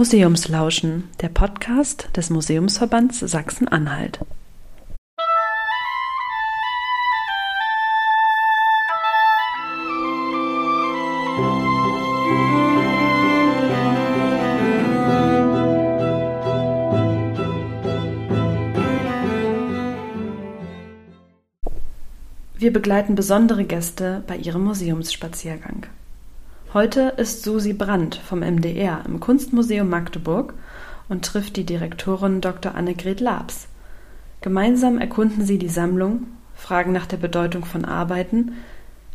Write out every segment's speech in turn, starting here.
Museumslauschen, der Podcast des Museumsverbands Sachsen-Anhalt. Wir begleiten besondere Gäste bei ihrem Museumsspaziergang. Heute ist Susi Brandt vom MDR im Kunstmuseum Magdeburg und trifft die Direktorin Dr. Annegret Laabs. Gemeinsam erkunden sie die Sammlung, fragen nach der Bedeutung von Arbeiten,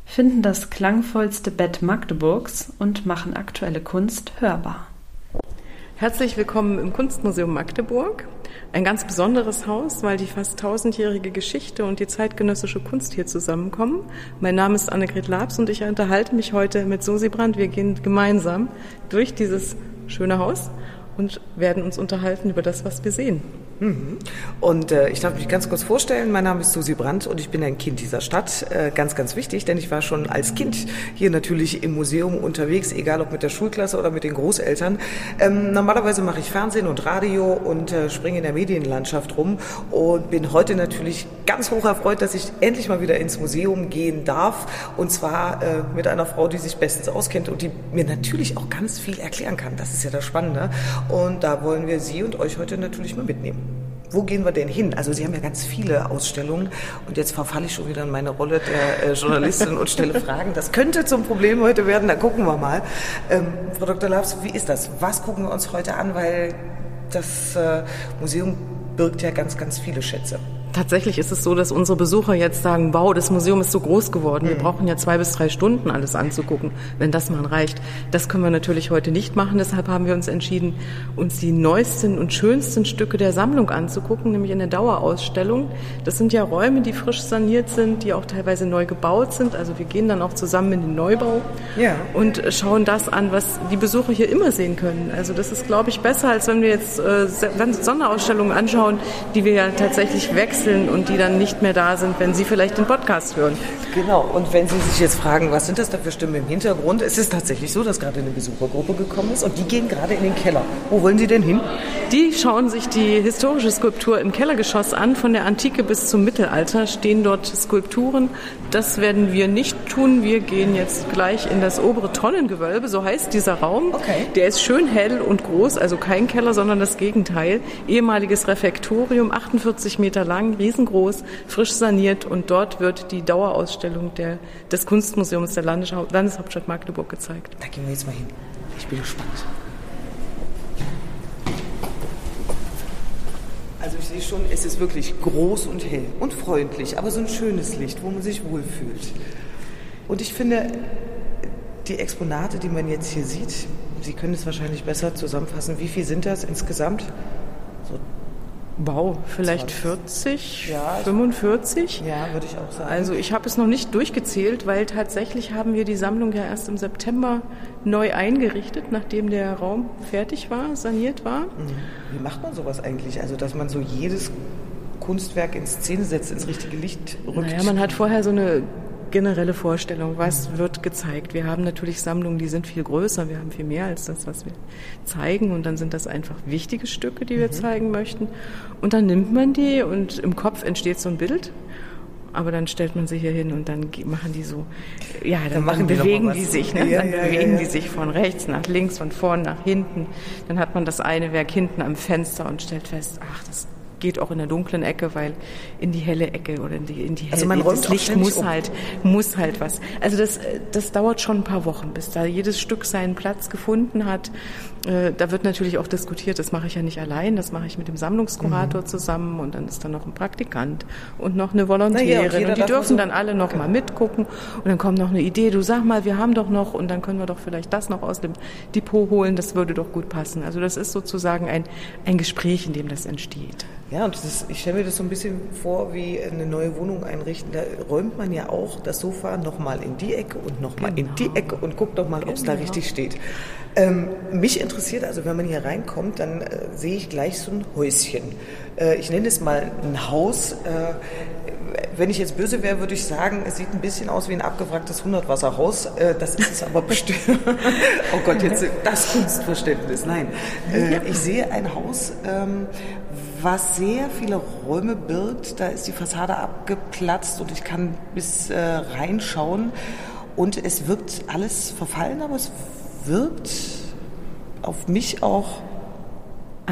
finden das klangvollste Bett Magdeburgs und machen aktuelle Kunst hörbar. Herzlich willkommen im Kunstmuseum Magdeburg. Ein ganz besonderes Haus, weil die fast 1000-jährige Geschichte und die zeitgenössische Kunst hier zusammenkommen. Mein Name ist Annegret Laabs und ich unterhalte mich heute mit Susi Brandt. Wir gehen gemeinsam durch dieses schöne Haus und werden uns unterhalten über das, was wir sehen. Und ich darf mich ganz kurz vorstellen, mein Name ist Susi Brandt und ich bin ein Kind dieser Stadt, ganz, ganz wichtig, denn ich war schon als Kind hier natürlich im Museum unterwegs, egal ob mit der Schulklasse oder mit den Großeltern. Normalerweise mache ich Fernsehen und Radio und springe in der Medienlandschaft rum und bin heute natürlich ganz hoch erfreut, dass ich endlich mal wieder ins Museum gehen darf, und zwar mit einer Frau, die sich bestens auskennt und die mir natürlich auch ganz viel erklären kann. Das ist ja das Spannende, und da wollen wir Sie und euch heute natürlich mal mitnehmen. Wo gehen wir denn hin? Also Sie haben ja ganz viele Ausstellungen und jetzt verfalle ich schon wieder in meine Rolle der Journalistin und stelle Fragen. Das könnte zum Problem heute werden, da gucken wir mal. Frau Dr. Laabs, wie ist das? Was gucken wir uns heute an? Weil das Museum birgt ja ganz, ganz viele Schätze. Tatsächlich ist es so, dass unsere Besucher jetzt sagen, wow, das Museum ist so groß geworden, wir brauchen ja 2 bis 3 Stunden alles anzugucken, wenn das mal reicht. Das können wir natürlich heute nicht machen, deshalb haben wir uns entschieden, uns die neuesten und schönsten Stücke der Sammlung anzugucken, nämlich in der Dauerausstellung. Das sind ja Räume, die frisch saniert sind, die auch teilweise neu gebaut sind, also wir gehen dann auch zusammen in den Neubau und schauen das an, was die Besucher hier immer sehen können. Also das ist, glaube ich, besser, als wenn wir jetzt Sonderausstellungen anschauen, die wir ja tatsächlich wechseln und die dann nicht mehr da sind, wenn Sie vielleicht den Podcast hören. Genau, und wenn Sie sich jetzt fragen, was sind das da für Stimmen im Hintergrund? Es ist tatsächlich so, dass gerade eine Besuchergruppe gekommen ist und die gehen gerade in den Keller. Wo wollen Sie denn hin? Die schauen sich die historische Skulptur im Kellergeschoss an. Von der Antike bis zum Mittelalter stehen dort Skulpturen. Das werden wir nicht tun. Wir gehen jetzt gleich in das obere Tonnengewölbe, so heißt dieser Raum. Okay. Der ist schön hell und groß, also kein Keller, sondern das Gegenteil. Ehemaliges Refektorium, 48 Meter lang. Riesengroß, frisch saniert, und dort wird die Dauerausstellung des Kunstmuseums der Landeshauptstadt Magdeburg gezeigt. Da gehen wir jetzt mal hin. Ich bin gespannt. Also ich sehe schon, es ist wirklich groß und hell und freundlich, aber so ein schönes Licht, wo man sich wohlfühlt. Und ich finde, die Exponate, die man jetzt hier sieht, Sie können es wahrscheinlich besser zusammenfassen. Wie viel sind das insgesamt? So wow, vielleicht 40, ja, 45? Ja, würde ich auch sagen. Also ich habe es noch nicht durchgezählt, weil tatsächlich haben wir die Sammlung ja erst im September neu eingerichtet, nachdem der Raum fertig war, saniert war. Wie macht man sowas eigentlich? Also dass man so jedes Kunstwerk in Szene setzt, ins richtige Licht rückt? Naja, man hat vorher so eine generelle Vorstellung, was wird gezeigt. Wir haben natürlich Sammlungen, die sind viel größer, wir haben viel mehr als das, was wir zeigen, und dann sind das einfach wichtige Stücke, die wir zeigen möchten, und dann nimmt man die und im Kopf entsteht so ein Bild, aber dann stellt man sie hier hin und dann machen die so, ja, dann bewegen die sich, ne? Ja, dann bewegen die sich von rechts nach links, von vorn nach hinten, dann hat man das eine Werk hinten am Fenster und stellt fest, ach, das geht auch in der dunklen Ecke, weil in die helle Ecke oder in die helle, also das Licht muss halt was. Also das dauert schon ein paar Wochen, bis da jedes Stück seinen Platz gefunden hat. Da wird natürlich auch diskutiert, das mache ich ja nicht allein, das mache ich mit dem Sammlungskurator zusammen, und dann ist da noch ein Praktikant und noch eine Volontärin, und die dürfen dann alle noch mal mitgucken, und dann kommt noch eine Idee, du sag mal, wir haben doch noch, und dann können wir doch vielleicht das noch aus dem Depot holen, das würde doch gut passen. Also das ist sozusagen ein Gespräch, in dem das entsteht. Ja, und ich stelle mir das so ein bisschen vor wie eine neue Wohnung einrichten, da räumt man ja auch das Sofa nochmal in die Ecke und nochmal in die Ecke und guckt doch mal, ob es da richtig steht. Mich interessiert, also wenn man hier reinkommt, dann sehe ich gleich so ein Häuschen. Ich nenne es mal ein Haus. wenn ich jetzt böse wäre, würde ich sagen, es sieht ein bisschen aus wie ein abgewracktes Hundertwasserhaus. Das ist es aber bestimmt. Oh Gott, jetzt das Kunstverständnis. Nein, ich sehe ein Haus, was sehr viele Räume birgt. Da ist die Fassade abgeplatzt und ich kann bis reinschauen. Und es wirkt alles verfallen, aber es wirkt auf mich auch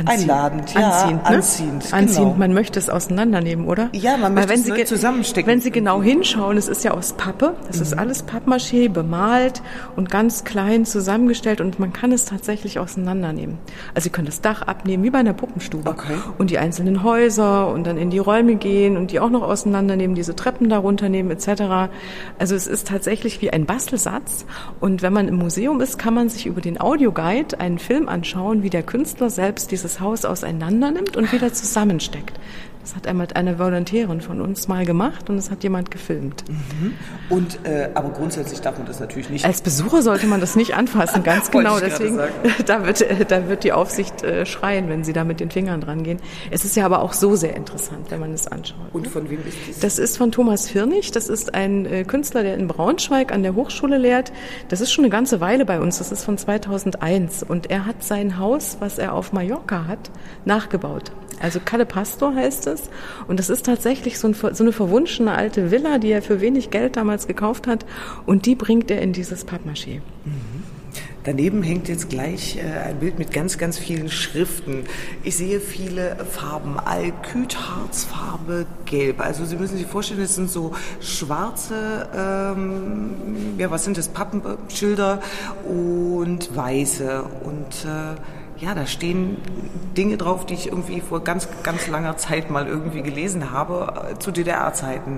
einladend, anziehend, genau. Man möchte es auseinandernehmen, oder? Ja, man möchte es zusammenstecken. Wenn Sie genau hinschauen, es ist ja aus Pappe, es ist alles Pappmaché, bemalt und ganz klein zusammengestellt und man kann es tatsächlich auseinandernehmen. Also Sie können das Dach abnehmen, wie bei einer Puppenstube. Okay. Und die einzelnen Häuser und dann in die Räume gehen und die auch noch auseinandernehmen, diese Treppen darunter nehmen etc. Also es ist tatsächlich wie ein Bastelsatz und wenn man im Museum ist, kann man sich über den Audioguide einen Film anschauen, wie der Künstler selbst dieses Haus auseinander nimmt und wieder zusammensteckt. Das hat einmal eine Volontärin von uns mal gemacht und das hat jemand gefilmt. Mhm. Und aber grundsätzlich darf man das natürlich nicht. Als Besucher sollte man das nicht anfassen, ganz genau. Deswegen da wird die Aufsicht schreien, wenn sie da mit den Fingern dran gehen. Es ist ja aber auch so sehr interessant, wenn man es anschaut. Und von wem ist das? Das ist von Thomas Firnich. Das ist ein Künstler, der in Braunschweig an der Hochschule lehrt. Das ist schon eine ganze Weile bei uns. Das ist von 2001 und er hat sein Haus, was er auf Mallorca hat, nachgebaut. Also Kalle Pastor heißt es. Und das ist tatsächlich so eine verwunschene alte Villa, die er für wenig Geld damals gekauft hat. Und die bringt er in dieses Pappmaché. Mhm. Daneben hängt jetzt gleich ein Bild mit ganz, ganz vielen Schriften. Ich sehe viele Farben, Alkydharzfarbe, Gelb. Also Sie müssen sich vorstellen, das sind so schwarze, was sind das, Pappenschilder und weiße und... Ja, da stehen Dinge drauf, die ich irgendwie vor ganz, ganz langer Zeit mal irgendwie gelesen habe, zu DDR-Zeiten.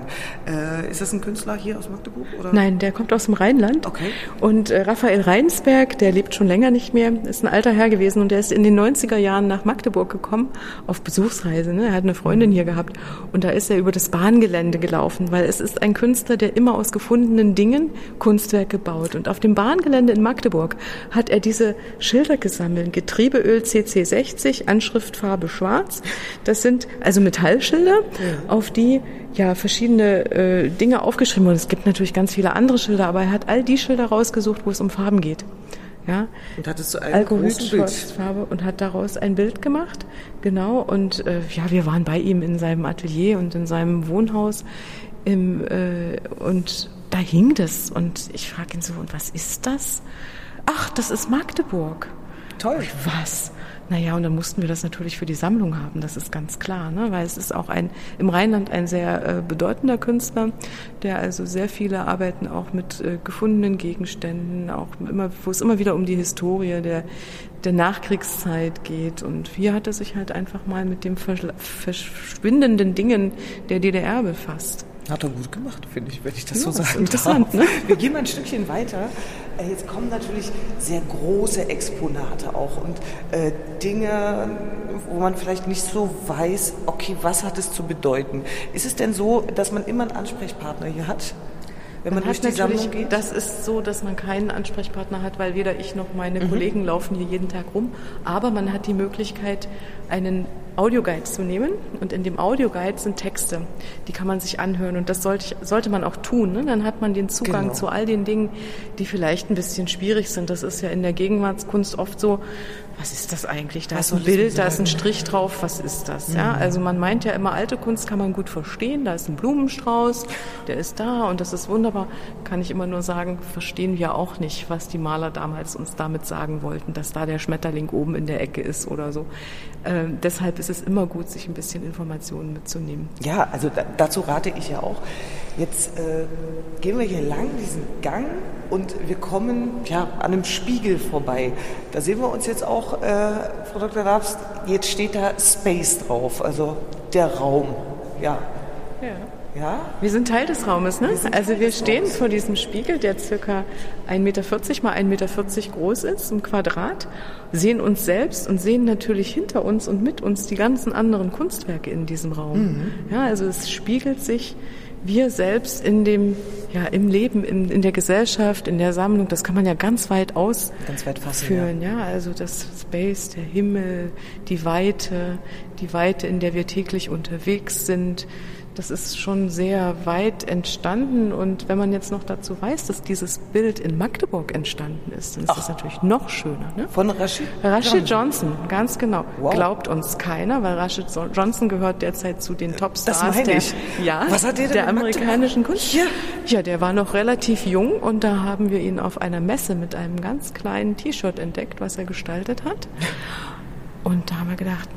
Ist das ein Künstler hier aus Magdeburg? Oder? Nein, der kommt aus dem Rheinland. Okay. Und Raphael Reinsberg, der lebt schon länger nicht mehr, ist ein alter Herr gewesen und der ist in den 90er Jahren nach Magdeburg gekommen, auf Besuchsreise. Ne? Er hat eine Freundin hier gehabt und da ist er über das Bahngelände gelaufen, weil es ist ein Künstler, der immer aus gefundenen Dingen Kunstwerke baut. Und auf dem Bahngelände in Magdeburg hat er diese Schilder gesammelt, Getriebe, Öl CC60, Anschrift Farbe Schwarz. Das sind also Metallschilder, auf die verschiedene Dinge aufgeschrieben wurden. Es gibt natürlich ganz viele andere Schilder, aber er hat all die Schilder rausgesucht, wo es um Farben geht. Ja, und hattest du einen großen Bild? Schwarzfarbe und hat daraus ein Bild gemacht, genau. Und wir waren bei ihm in seinem Atelier und in seinem Wohnhaus und da hing das. Und ich frage ihn so, und was ist das? Ach, das ist Magdeburg. Toll. Was? Naja, und dann mussten wir das natürlich für die Sammlung haben, das ist ganz klar, ne? Weil es ist auch im Rheinland ein sehr bedeutender Künstler, der also sehr viele Arbeiten auch mit gefundenen Gegenständen, wo es immer wieder um die Historie der Nachkriegszeit geht. Und hier hat er sich halt einfach mal mit den verschwindenden Dingen der DDR befasst. Hat er gut gemacht, finde ich, wenn ich das so sagen darf. Ne? Wir gehen mal ein Stückchen weiter. Jetzt kommen natürlich sehr große Exponate auch und Dinge, wo man vielleicht nicht so weiß, okay, was hat es zu bedeuten? Ist es denn so, dass man immer einen Ansprechpartner hier hat? Wenn man durch die Sammlung geht? Das ist so, dass man keinen Ansprechpartner hat, weil weder ich noch meine Kollegen laufen hier jeden Tag rum. Aber man hat die Möglichkeit, einen Audioguide zu nehmen. Und in dem Audioguide sind Texte, die kann man sich anhören. Und das sollte man auch tun. Ne? Dann hat man den Zugang zu all den Dingen, die vielleicht ein bisschen schwierig sind. Das ist ja in der Gegenwartskunst oft so, was ist das eigentlich? Da ist ein Bild, da ist ein Strich drauf, was ist das? Ja? Also man meint ja immer, alte Kunst kann man gut verstehen. Da ist ein Blumenstrauß, der ist da und das ist wunderbar. Kann ich immer nur sagen, verstehen wir auch nicht, was die Maler damals uns damit sagen wollten, dass da der Schmetterling oben in der Ecke ist oder so. Deshalb ist es immer gut, sich ein bisschen Informationen mitzunehmen. Ja, also dazu rate ich ja auch. Jetzt gehen wir hier lang, diesen Gang, und wir kommen an einem Spiegel vorbei. Da sehen wir uns jetzt auch, Frau Dr. Laabs, jetzt steht da Space drauf, also der Raum. Ja. Wir sind Teil des Raumes, ne? Wir stehen vor diesem Spiegel, der ca. 1,40 Meter mal 1,40 Meter groß ist, im Quadrat, sehen uns selbst und sehen natürlich hinter uns und mit uns die ganzen anderen Kunstwerke in diesem Raum. Mhm. Ja, also es spiegelt sich wir selbst in dem, im Leben, in der Gesellschaft, in der Sammlung. Das kann man ja ganz weit ausführen. Ja. Also das Space, der Himmel, die Weite, in der wir täglich unterwegs sind, Das ist schon sehr weit entstanden. Und wenn man jetzt noch dazu weiß, dass dieses Bild in Magdeburg entstanden ist, dann ist das natürlich noch schöner. Ne? Von Rashid Johnson, ganz genau. Wow. Glaubt uns keiner, weil Rashid Johnson gehört derzeit zu den Topstars der amerikanischen Kunst. Ja, der war noch relativ jung und da haben wir ihn auf einer Messe mit einem ganz kleinen T-Shirt entdeckt, was er gestaltet hat. Und da haben wir gedacht,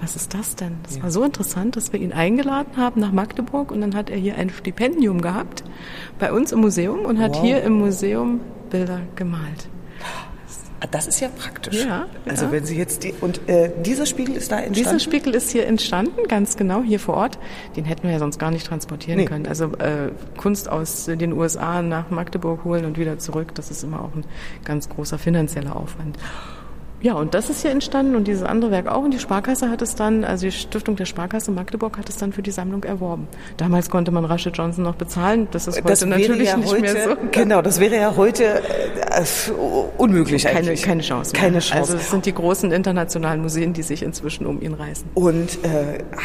was ist das denn? Das war so interessant, dass wir ihn eingeladen haben nach Magdeburg und dann hat er hier ein Stipendium gehabt bei uns im Museum und hat hier im Museum Bilder gemalt. Das ist ja praktisch. Ja, also wenn Sie jetzt dieser Spiegel ist da entstanden? Dieser Spiegel ist hier entstanden, ganz genau, hier vor Ort. Den hätten wir ja sonst gar nicht transportieren können. Also Kunst aus den USA nach Magdeburg holen und wieder zurück, das ist immer auch ein ganz großer finanzieller Aufwand. Ja, und das ist hier entstanden und dieses andere Werk auch. Und die Sparkasse hat es dann, also die Stiftung der Sparkasse Magdeburg hat es dann für die Sammlung erworben. Damals konnte man Rashid Johnson noch bezahlen. Das ist heute nicht mehr so. Genau, das wäre ja heute unmöglich eigentlich. Keine Chance mehr. Keine Chance. Also es sind die großen internationalen Museen, die sich inzwischen um ihn reißen. Und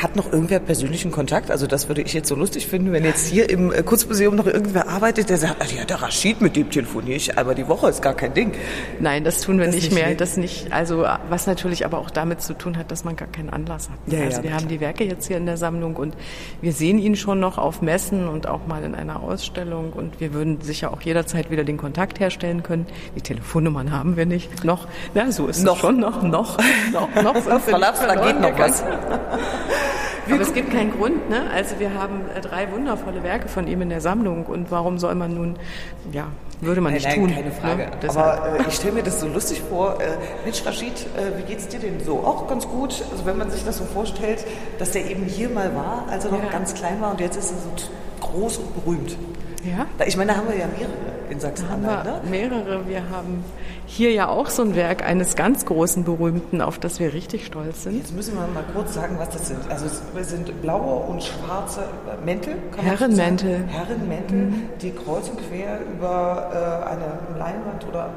hat noch irgendwer persönlichen Kontakt? Also das würde ich jetzt so lustig finden, wenn jetzt hier im Kunstmuseum noch irgendwer arbeitet, der sagt, ja, der Rashid, mit dem telefoniere ich aber die Woche, ist gar kein Ding. Nein, das tun wir nicht mehr. Das nicht. Also was natürlich aber auch damit zu tun hat, dass man gar keinen Anlass hat. Ja, also wir haben die Werke jetzt hier in der Sammlung und wir sehen ihn schon noch auf Messen und auch mal in einer Ausstellung und wir würden sicher auch jederzeit wieder den Kontakt herstellen können. Die Telefonnummern haben wir nicht. Noch. Na, so ist es schon noch. Da geht noch was. Aber es gibt keinen Grund, ne? Also wir haben 3 wundervolle Werke von ihm in der Sammlung und warum soll man nun, würde man nicht tun. Keine Frage. Ne? Aber ich stelle mir das so lustig vor. Mensch, Rashid, wie geht's dir denn so? Auch ganz gut. Also wenn man sich das so vorstellt, dass der eben hier mal war, als er noch ganz klein war und jetzt ist er so groß und berühmt. Ja. Ich meine, da haben wir ja mehrere in Sachsen-Anhalt. Wir haben hier ja auch so ein Werk eines ganz großen Berühmten, auf das wir richtig stolz sind. Jetzt müssen wir mal kurz sagen, was das sind. Also es sind blaue und schwarze Mäntel. Herrenmäntel, die kreuz und quer über eine Leinwand oder...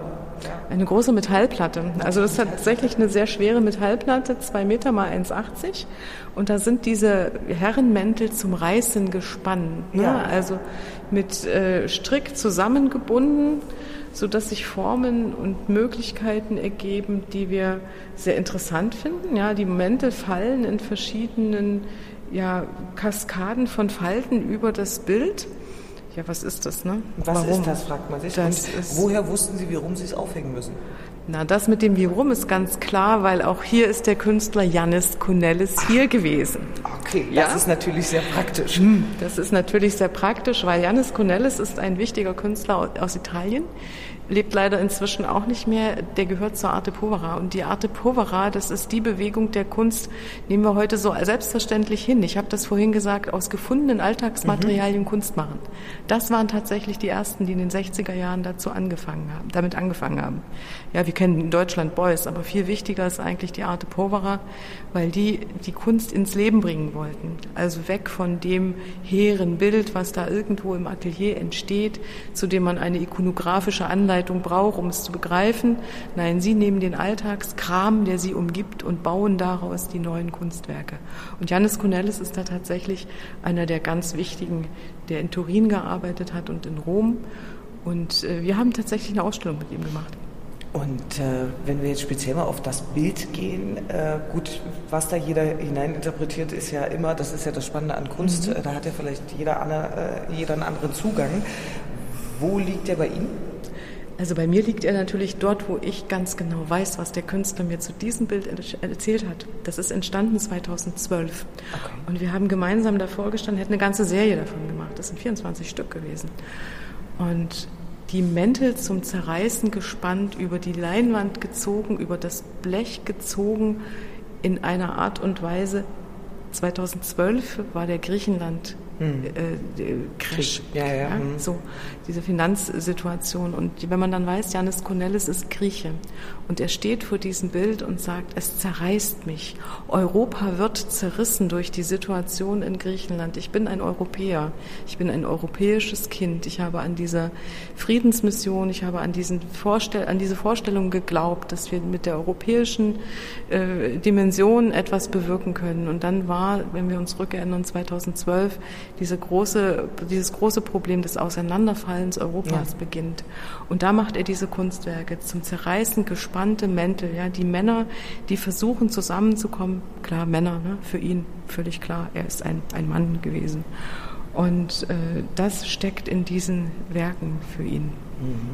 Eine große Metallplatte. Also das ist tatsächlich eine sehr schwere Metallplatte, 2 Meter mal 1,80. Und da sind diese Herrenmäntel zum Reißen gespannt. Ne? Ja. Also mit Strick zusammengebunden, sodass sich Formen und Möglichkeiten ergeben, die wir sehr interessant finden. Ja, die Mäntel fallen in verschiedenen Kaskaden von Falten über das Bild. Ja, was ist das, ne? Ist das, fragt man sich. Woher wussten Sie, wie rum Sie es aufhängen müssen? Na, das mit dem wie rum ist ganz klar, weil auch hier ist der Künstler Janis Kunellis hier gewesen. Okay, das ist natürlich sehr praktisch. Das ist natürlich sehr praktisch, weil Janis Kunellis ist ein wichtiger Künstler aus Italien, lebt leider inzwischen auch nicht mehr, der gehört zur Arte Povera. Und die Arte Povera, das ist die Bewegung der Kunst, nehmen wir heute so selbstverständlich hin. Ich habe das vorhin gesagt, aus gefundenen Alltagsmaterialien Kunst machen. Das waren tatsächlich die ersten, die in den 60er Jahren damit angefangen haben. Ja, wir kennen in Deutschland Beuys, aber viel wichtiger ist eigentlich die Arte Povera, weil die die Kunst ins Leben bringen wollten. Also weg von dem hehren Bild, was da irgendwo im Atelier entsteht, zu dem man eine ikonografische Anleitung braucht, um es zu begreifen. Nein, sie nehmen den Alltagskram, der sie umgibt, und bauen daraus die neuen Kunstwerke. Und Janis Kunellis ist da tatsächlich einer der ganz wichtigen, der in Turin gearbeitet hat und in Rom. Und wir haben tatsächlich eine Ausstellung mit ihm gemacht. Und wenn wir jetzt speziell mal auf das Bild gehen, gut, was da jeder hineininterpretiert, ist ja immer, das ist ja das Spannende an Kunst, da hat ja vielleicht jeder einen anderen Zugang. Wo liegt der bei Ihnen? Also bei mir liegt er natürlich dort, wo ich ganz genau weiß, was der Künstler mir zu diesem Bild erzählt hat. Das ist entstanden 2012. Okay. Und wir haben gemeinsam davor gestanden, hätten eine ganze Serie davon gemacht. Das sind 24 Stück gewesen. Und die Mäntel zum Zerreißen gespannt, über die Leinwand gezogen, über das Blech gezogen, in einer Art und Weise. 2012 war der Griechenland Crash. Ja. So, diese Finanzsituation. Und wenn man dann weiß, Janis Kunellis ist Grieche und er steht vor diesem Bild und sagt, es zerreißt mich. Europa wird zerrissen durch die Situation in Griechenland. Ich bin ein Europäer. Ich bin ein europäisches Kind. Ich habe an diese Friedensmission, ich habe an diese Vorstellung geglaubt, dass wir mit der europäischen Dimension etwas bewirken können. Und dann war, wenn wir uns rückerinnern, 2012 dieses große Problem des Auseinanderfallens Europas beginnt. Und da macht er diese Kunstwerke zum Zerreißen, gespannte Mäntel. Ja, die Männer, die versuchen zusammenzukommen, klar Männer, ne, für ihn völlig klar, er ist ein Mann gewesen. Und das steckt in diesen Werken für ihn. Mhm.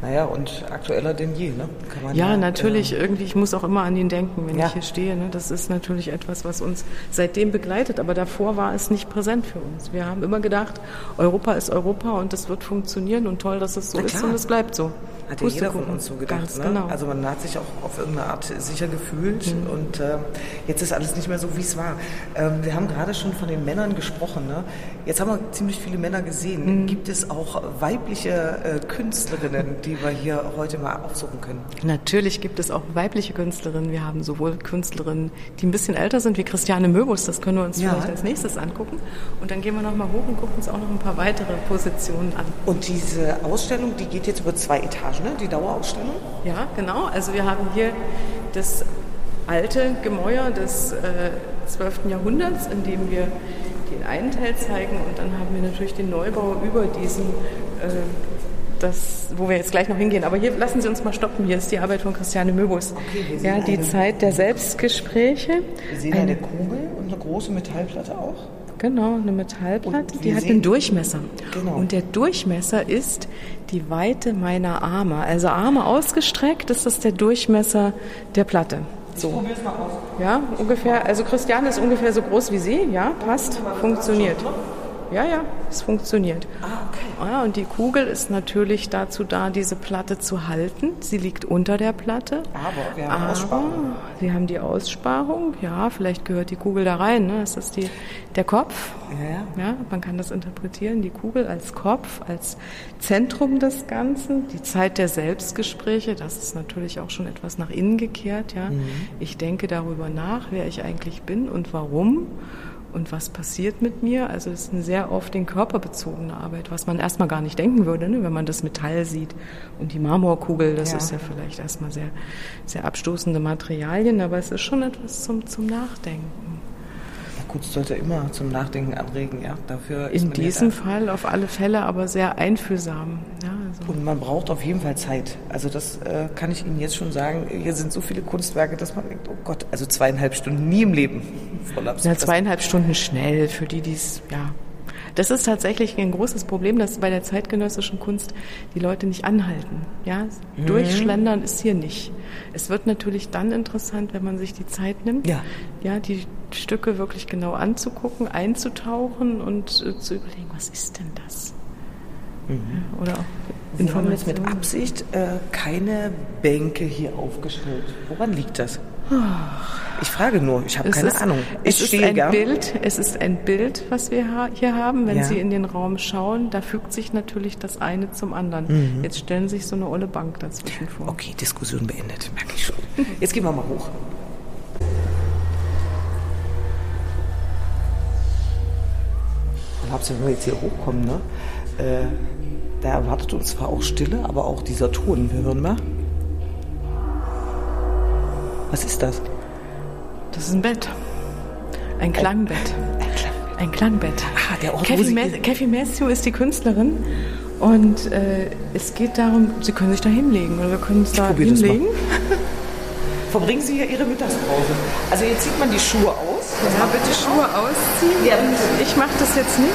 Naja, und aktueller denn je, ne? Kann man ja, natürlich. Irgendwie, ich muss auch immer an ihn denken, wenn ich hier stehe. Ne? Das ist natürlich etwas, was uns seitdem begleitet. Aber davor war es nicht präsent für uns. Wir haben immer gedacht, Europa ist Europa und das wird funktionieren. Und toll, dass es so ist und es bleibt so. Hat ja jeder von uns so gedacht. Ne? Genau. Also man hat sich auch auf irgendeine Art sicher gefühlt. Mhm. Und jetzt ist alles nicht mehr so, wie es war. Wir haben gerade schon von den Männern gesprochen. Ne? Jetzt haben wir ziemlich viele Männer gesehen. Mhm. Gibt es auch weibliche Künstlerinnen, die wir hier heute mal aufsuchen können? Natürlich gibt es auch weibliche Künstlerinnen. Wir haben sowohl Künstlerinnen, die ein bisschen älter sind, wie Christiane Möbus. Das können wir uns vielleicht als nächstes angucken. Und dann gehen wir nochmal hoch und gucken uns auch noch ein paar weitere Positionen an. Und diese Ausstellung, die geht jetzt über 2 Etagen, ne? Die Dauerausstellung? Ja, genau. Also wir haben hier das alte Gemäuer des 12. Jahrhunderts, in dem wir den einen Teil zeigen. Und dann haben wir natürlich den Neubau über diesen das, wo wir jetzt gleich noch hingehen. Aber hier lassen Sie uns mal stoppen. Hier ist die Arbeit von Christiane Möbus. Okay, ja, die Zeit der Selbstgespräche. Wir sehen eine Kugel und eine große Metallplatte auch. Genau, eine Metallplatte. Die hat einen Durchmesser. Genau. Und der Durchmesser ist die Weite meiner Arme. Also Arme ausgestreckt, ist das der Durchmesser der Platte. So. Ich probiere es mal aus. Ja, ungefähr. Also Christiane ist ungefähr so groß wie Sie. Ja, passt, funktioniert. Ja, es funktioniert. Ah, okay. Ja, und die Kugel ist natürlich dazu da, diese Platte zu halten. Sie liegt unter der Platte. Aber wir haben Aussparung. Sie haben die Aussparung. Ja, vielleicht gehört die Kugel da rein. Ne? Ist das der Kopf? Ja. Ja, man kann das interpretieren. Die Kugel als Kopf, als Zentrum des Ganzen. Die Zeit der Selbstgespräche, das ist natürlich auch schon etwas nach innen gekehrt. Ja? Mhm. Ich denke darüber nach, wer ich eigentlich bin und warum. Und was passiert mit mir? Also es ist eine sehr auf den Körper bezogene Arbeit, was man erstmal gar nicht denken würde, ne? Wenn man das Metall sieht und die Marmorkugel, das ist ja vielleicht erstmal sehr, sehr abstoßende Materialien, aber es ist schon etwas zum Nachdenken. Ja gut, es sollte immer zum Nachdenken anregen, ja. Dafür ist in diesem Fall auf alle Fälle aber sehr einfühlsam, ja. Und man braucht auf jeden Fall Zeit. Also das kann ich Ihnen jetzt schon sagen. Hier sind so viele Kunstwerke, dass man denkt, oh Gott, also 2,5 Stunden nie im Leben. Voll absurd. Ja, 2,5 Stunden schnell für die, die es, ja. Das ist tatsächlich ein großes Problem, dass bei der zeitgenössischen Kunst die Leute nicht anhalten. Ja? Durchschlendern ist hier nicht. Es wird natürlich dann interessant, wenn man sich die Zeit nimmt, ja, die Stücke wirklich genau anzugucken, einzutauchen und zu überlegen, was ist denn das? Mhm. Oder auch Sie haben jetzt mit Absicht keine Bänke hier aufgestellt. Woran liegt das? Ich frage nur, ich habe keine Ahnung. Es ist ein Bild, was wir hier haben. Wenn Sie in den Raum schauen, da fügt sich natürlich das eine zum anderen. Mhm. Jetzt stellen Sie sich so eine olle Bank dazwischen vor. Okay, Diskussion beendet, merke ich schon. Jetzt gehen wir mal hoch. Wenn wir jetzt hier hochkommen, ne? Da erwartet uns zwar auch Stille, aber auch dieser Ton. Wir hören mal. Was ist das? Das ist ein Bett. Ein Klangbett. Ein Klangbett. Ah, der Ort, Kathy Matthew ist die Künstlerin. Und es geht darum, Sie können sich da hinlegen. Oder wir können uns da hinlegen. Verbringen Sie hier Ihre Mittagspause. Also jetzt zieht man die Schuhe aus. Ja, bitte Schuhe ausziehen. Ja. Ich mache das jetzt nicht.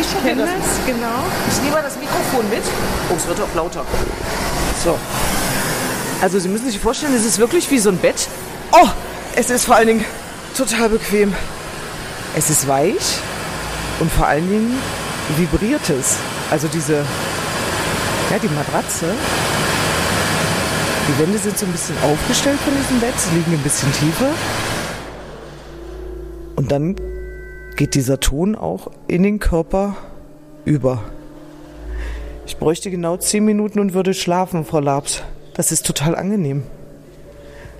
Ich kenne das, genau. Ich nehme mal das Mikrofon mit. Oh, es wird auch lauter. So. Also Sie müssen sich vorstellen, es ist wirklich wie so ein Bett. Oh, es ist vor allen Dingen total bequem. Es ist weich und vor allen Dingen vibriert es. Also diese, ja, die Matratze. Die Wände sind so ein bisschen aufgestellt von diesem Bett. Sie liegen ein bisschen tiefer. Und dann geht dieser Ton auch in den Körper über. Ich bräuchte genau 10 Minuten und würde schlafen, Frau Laabs. Das ist total angenehm.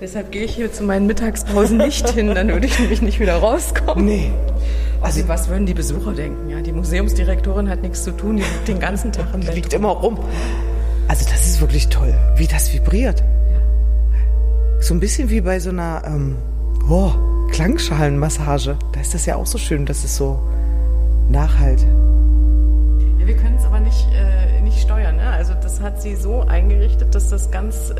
Deshalb gehe ich hier zu meinen Mittagspausen nicht hin, dann würde ich nämlich nicht wieder rauskommen. Nee. Also was würden die Besucher denken? Ja, die Museumsdirektorin hat nichts zu tun, die liegt den ganzen Tag im Bett. Die liegt immer rum. Also das ist wirklich toll, wie das vibriert. Ja. So ein bisschen wie bei so einer Klangschalenmassage. Da ist das ja auch so schön, dass es so nachhalt. Ja, wir können es aber nicht steuern. Ne? Also das hat sie so eingerichtet, dass das ganz...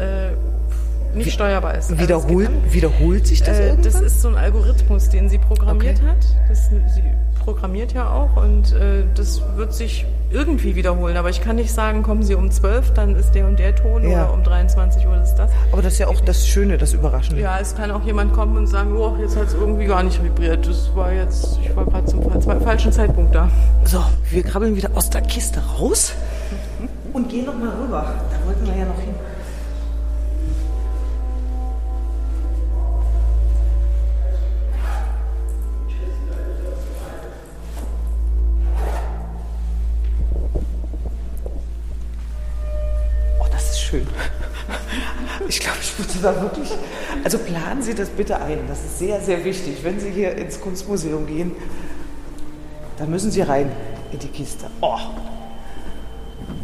nicht steuerbar ist. Wiederholt sich das irgendwann? Das ist so ein Algorithmus, den sie programmiert hat. Sie programmiert ja auch und das wird sich irgendwie wiederholen. Aber ich kann nicht sagen, kommen Sie um 12, dann ist der und der Ton oder um 23 Uhr ist das. Aber das ist ja auch das Schöne, das Überraschende. Ja, es kann auch jemand kommen und sagen, oh, jetzt hat es irgendwie gar nicht vibriert. Ich war gerade zum falschen Zeitpunkt da. So, wir krabbeln wieder aus der Kiste raus und gehen nochmal rüber. Da wollten wir ja noch hin. Ich glaube, ich würde da wirklich... Also planen Sie das bitte ein. Das ist sehr, sehr wichtig. Wenn Sie hier ins Kunstmuseum gehen, dann müssen Sie rein in die Kiste. Oh,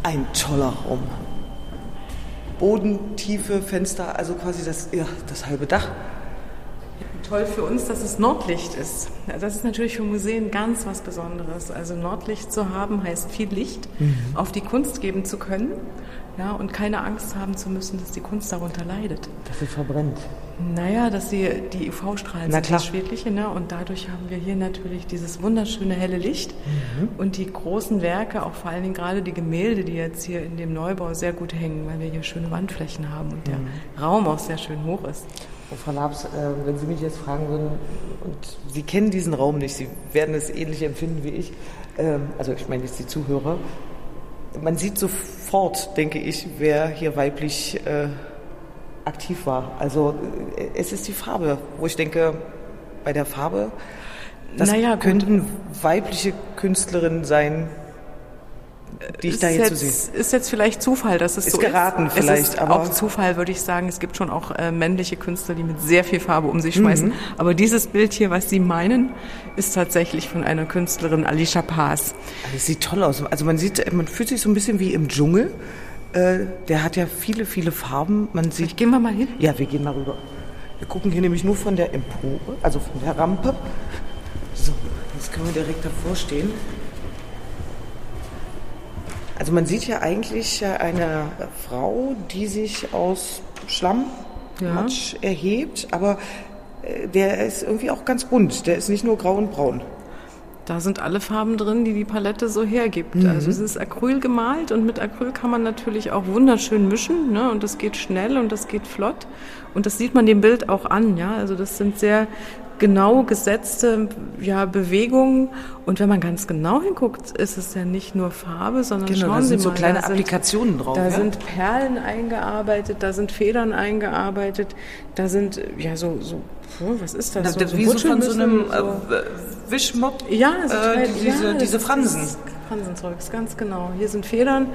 ein toller Raum. Bodentiefe, Fenster, also quasi das halbe Dach. Toll für uns, dass es Nordlicht ist. Das ist natürlich für Museen ganz was Besonderes. Also Nordlicht zu haben, heißt viel Licht auf die Kunst geben zu können. Ja, und keine Angst haben zu müssen, dass die Kunst darunter leidet. Dass sie verbrennt. Naja, dass die UV-Strahlen sind das Schädliche. Ne? Und dadurch haben wir hier natürlich dieses wunderschöne helle Licht. Und die großen Werke, auch vor allen Dingen gerade die Gemälde, die jetzt hier in dem Neubau sehr gut hängen, weil wir hier schöne Wandflächen haben und der Raum auch sehr schön hoch ist. Und Frau Laabs, wenn Sie mich jetzt fragen würden, und Sie kennen diesen Raum nicht, Sie werden es ähnlich empfinden wie ich, also ich meine jetzt die Zuhörer, man sieht sofort, denke ich, wer hier weiblich aktiv war. Also es ist die Farbe, wo ich denke, bei der Farbe, könnten weibliche Künstlerinnen sein, die ich da jetzt so sehe. Ist jetzt vielleicht Zufall, dass es so ist. Ist geraten vielleicht. Es ist aber auch Zufall, würde ich sagen. Es gibt schon auch männliche Künstler, die mit sehr viel Farbe um sich schmeißen. Aber dieses Bild hier, was Sie meinen, ist tatsächlich von einer Künstlerin, Alicia Paz. Also es sieht toll aus. Also man fühlt sich so ein bisschen wie im Dschungel. Der hat ja viele, viele Farben. Gehen wir mal hin? Ja, wir gehen mal rüber. Wir gucken hier nämlich nur von der Empore, also von der Rampe. So, jetzt können wir direkt davor stehen. Also man sieht hier eigentlich eine Frau, die sich aus Schlamm, Matsch erhebt, aber der ist irgendwie auch ganz bunt, der ist nicht nur grau und braun. Da sind alle Farben drin, die die Palette so hergibt. Also es ist Acryl gemalt und mit Acryl kann man natürlich auch wunderschön mischen, ne? Und das geht schnell und das geht flott und das sieht man dem Bild auch an, ja? Also das sind sehr genau gesetzte Bewegungen. Und wenn man ganz genau hinguckt, ist es ja nicht nur Farbe, sondern schauen Sie mal. Da sind so kleine Applikationen drauf. Da sind Perlen eingearbeitet, da sind Federn eingearbeitet, da sind, was ist das? Das wie so von so einem Wischmopp, diese Fransen. Fransenzeug, ganz genau. Hier sind Federn,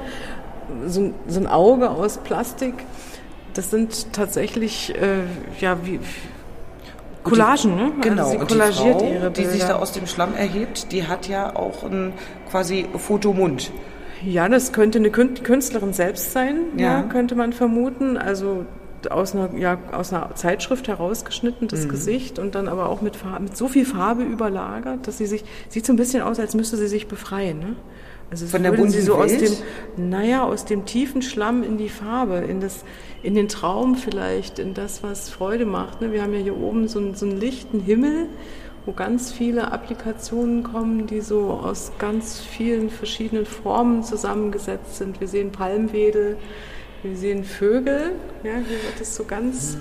so ein Auge aus Plastik. Das sind tatsächlich, Collagen, ne? Genau, also und die Frau, die sich da aus dem Schlamm erhebt, die hat ja auch einen quasi Fotomund. Ja, das könnte eine Künstlerin selbst sein, könnte man vermuten. Also aus einer Zeitschrift herausgeschnitten, das Gesicht und dann aber auch mit so viel Farbe überlagert, dass sieht so ein bisschen aus, als müsste sie sich befreien, ne? Also von der bunten Welt? Aus dem tiefen Schlamm in die Farbe, in den Traum vielleicht, in das, was Freude macht. Ne? Wir haben ja hier oben so einen lichten Himmel, wo ganz viele Applikationen kommen, die so aus ganz vielen verschiedenen Formen zusammengesetzt sind. Wir sehen Palmwedel, wir sehen Vögel. Ja, hier wird es so ganz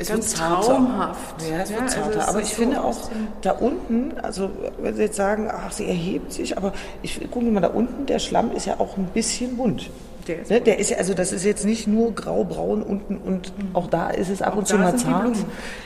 Es wird zarter. Traumhaft. Ja, es wird zarter. Also aber ich finde so auch da unten, also wenn Sie jetzt sagen, ach, sie erhebt sich, aber ich gucke mal da unten, der Schlamm ist ja auch ein bisschen bunt. Der ist ja, also das ist jetzt nicht nur grau-braun unten und auch da ist es ab und zu mal zart.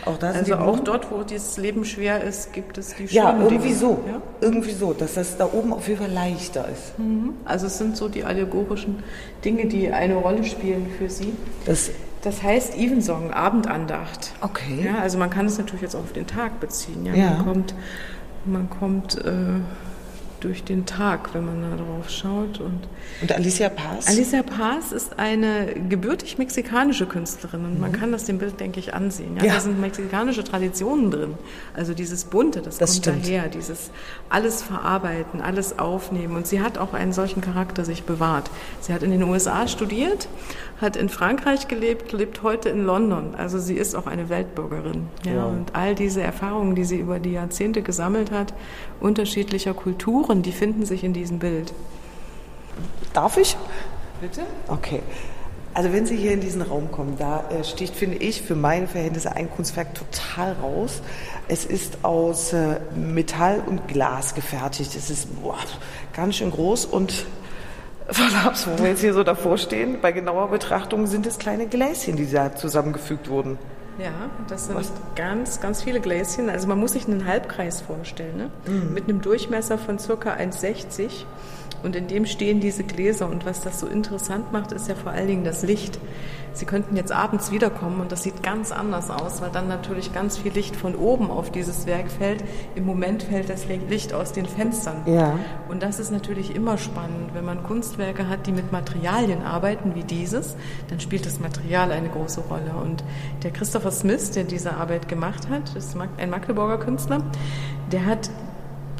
Auch da sind die Blumen. Also auch dort, wo das Leben schwer ist, gibt es die schönen Dinge. Ja, irgendwie so. Ja? Irgendwie so, dass das da oben auf jeden Fall leichter ist. Mhm. Also es sind so die allegorischen Dinge, die eine Rolle spielen für Sie. Das heißt Evensong, Abendandacht. Okay. Ja, also man kann es natürlich jetzt auch auf den Tag beziehen. Ja? Ja. Man kommt durch den Tag, wenn man da drauf schaut. Und Alicia Paz? Alicia Paz ist eine gebürtig mexikanische Künstlerin und man kann das dem Bild, denke ich, ansehen. Ja, ja. Da sind mexikanische Traditionen drin. Also dieses Bunte, das kommt stimmt. daher, dieses alles verarbeiten, alles aufnehmen. Und sie hat auch einen solchen Charakter sich bewahrt. Sie hat in den USA studiert, hat in Frankreich gelebt, lebt heute in London. Also sie ist auch eine Weltbürgerin. Ja, ja. Und all diese Erfahrungen, die sie über die Jahrzehnte gesammelt hat, unterschiedlicher Kulturen, die finden sich in diesem Bild. Darf ich? Bitte? Okay. Also wenn Sie hier in diesen Raum kommen, da sticht, finde ich, für meine Verhältnisse ein Kunstwerk total raus. Es ist aus Metall und Glas gefertigt. Es ist ganz schön groß und verdammt, wo wir jetzt hier so davor stehen, bei genauer Betrachtung sind es kleine Gläschen, die da zusammengefügt wurden. Ja, das sind ganz, ganz viele Gläschen. Also man muss sich einen Halbkreis vorstellen, ne? Mhm. Mit einem Durchmesser von ca. 1,60 und in dem stehen diese Gläser. Und was das so interessant macht, ist ja vor allen Dingen das Licht. Sie könnten jetzt abends wiederkommen und das sieht ganz anders aus, weil dann natürlich ganz viel Licht von oben auf dieses Werk fällt. Im Moment fällt das Licht aus den Fenstern. Ja. Und das ist natürlich immer spannend. Wenn man Kunstwerke hat, die mit Materialien arbeiten, wie dieses, dann spielt das Material eine große Rolle. Und der Christopher Smith, der diese Arbeit gemacht hat, ist ein Magdeburger Künstler, der hat...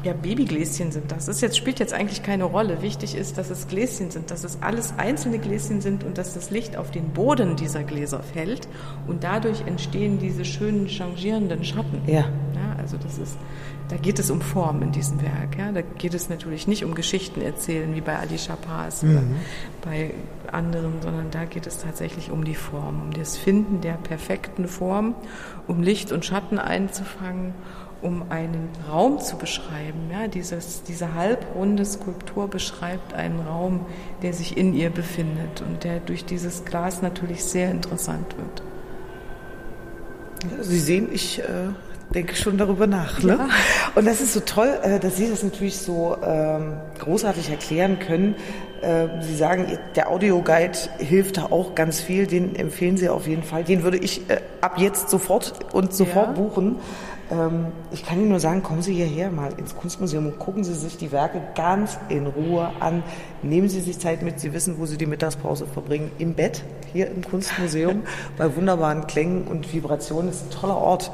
Ja, Babygläschen sind das. Spielt jetzt eigentlich keine Rolle. Wichtig ist, dass es Gläschen sind, dass es alles einzelne Gläschen sind und dass das Licht auf den Boden dieser Gläser fällt und dadurch entstehen diese schönen, changierenden Schatten. Ja. Ja, also da geht es um Form in diesem Werk. Ja. Da geht es natürlich nicht um Geschichten erzählen, wie bei Alicia Paz oder bei anderen, sondern da geht es tatsächlich um die Form, um das Finden der perfekten Form, um Licht und Schatten einzufangen, um einen Raum zu beschreiben. Ja, diese halbrunde Skulptur beschreibt einen Raum, der sich in ihr befindet und der durch dieses Glas natürlich sehr interessant wird. Ja, Sie sehen, ich denke schon darüber nach. Ne? Ja. Und das ist so toll, dass Sie das natürlich so großartig erklären können. Sie sagen, der Audioguide hilft da auch ganz viel, den empfehlen Sie auf jeden Fall. Den würde ich ab jetzt sofort buchen. Ich kann Ihnen nur sagen, kommen Sie hierher mal ins Kunstmuseum und gucken Sie sich die Werke ganz in Ruhe an. Nehmen Sie sich Zeit mit, Sie wissen, wo Sie die Mittagspause verbringen, im Bett, hier im Kunstmuseum, bei wunderbaren Klängen und Vibrationen. Das ist ein toller Ort,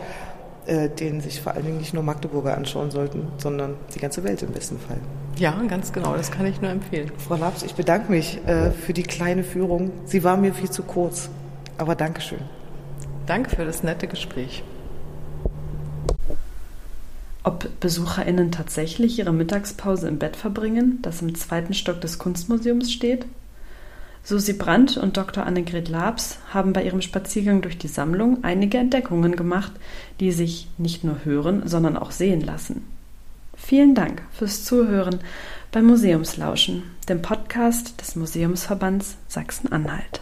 den sich vor allen Dingen nicht nur Magdeburger anschauen sollten, sondern die ganze Welt im besten Fall. Ja, ganz genau, das kann ich nur empfehlen. Frau Laabs, ich bedanke mich für die kleine Führung. Sie war mir viel zu kurz, aber Dankeschön. Danke für das nette Gespräch. Ob BesucherInnen tatsächlich ihre Mittagspause im Bett verbringen, das im zweiten Stock des Kunstmuseums steht? Susi Brandt und Dr. Annegret Laabs haben bei ihrem Spaziergang durch die Sammlung einige Entdeckungen gemacht, die sich nicht nur hören, sondern auch sehen lassen. Vielen Dank fürs Zuhören bei Museumslauschen, dem Podcast des Museumsverbands Sachsen-Anhalt.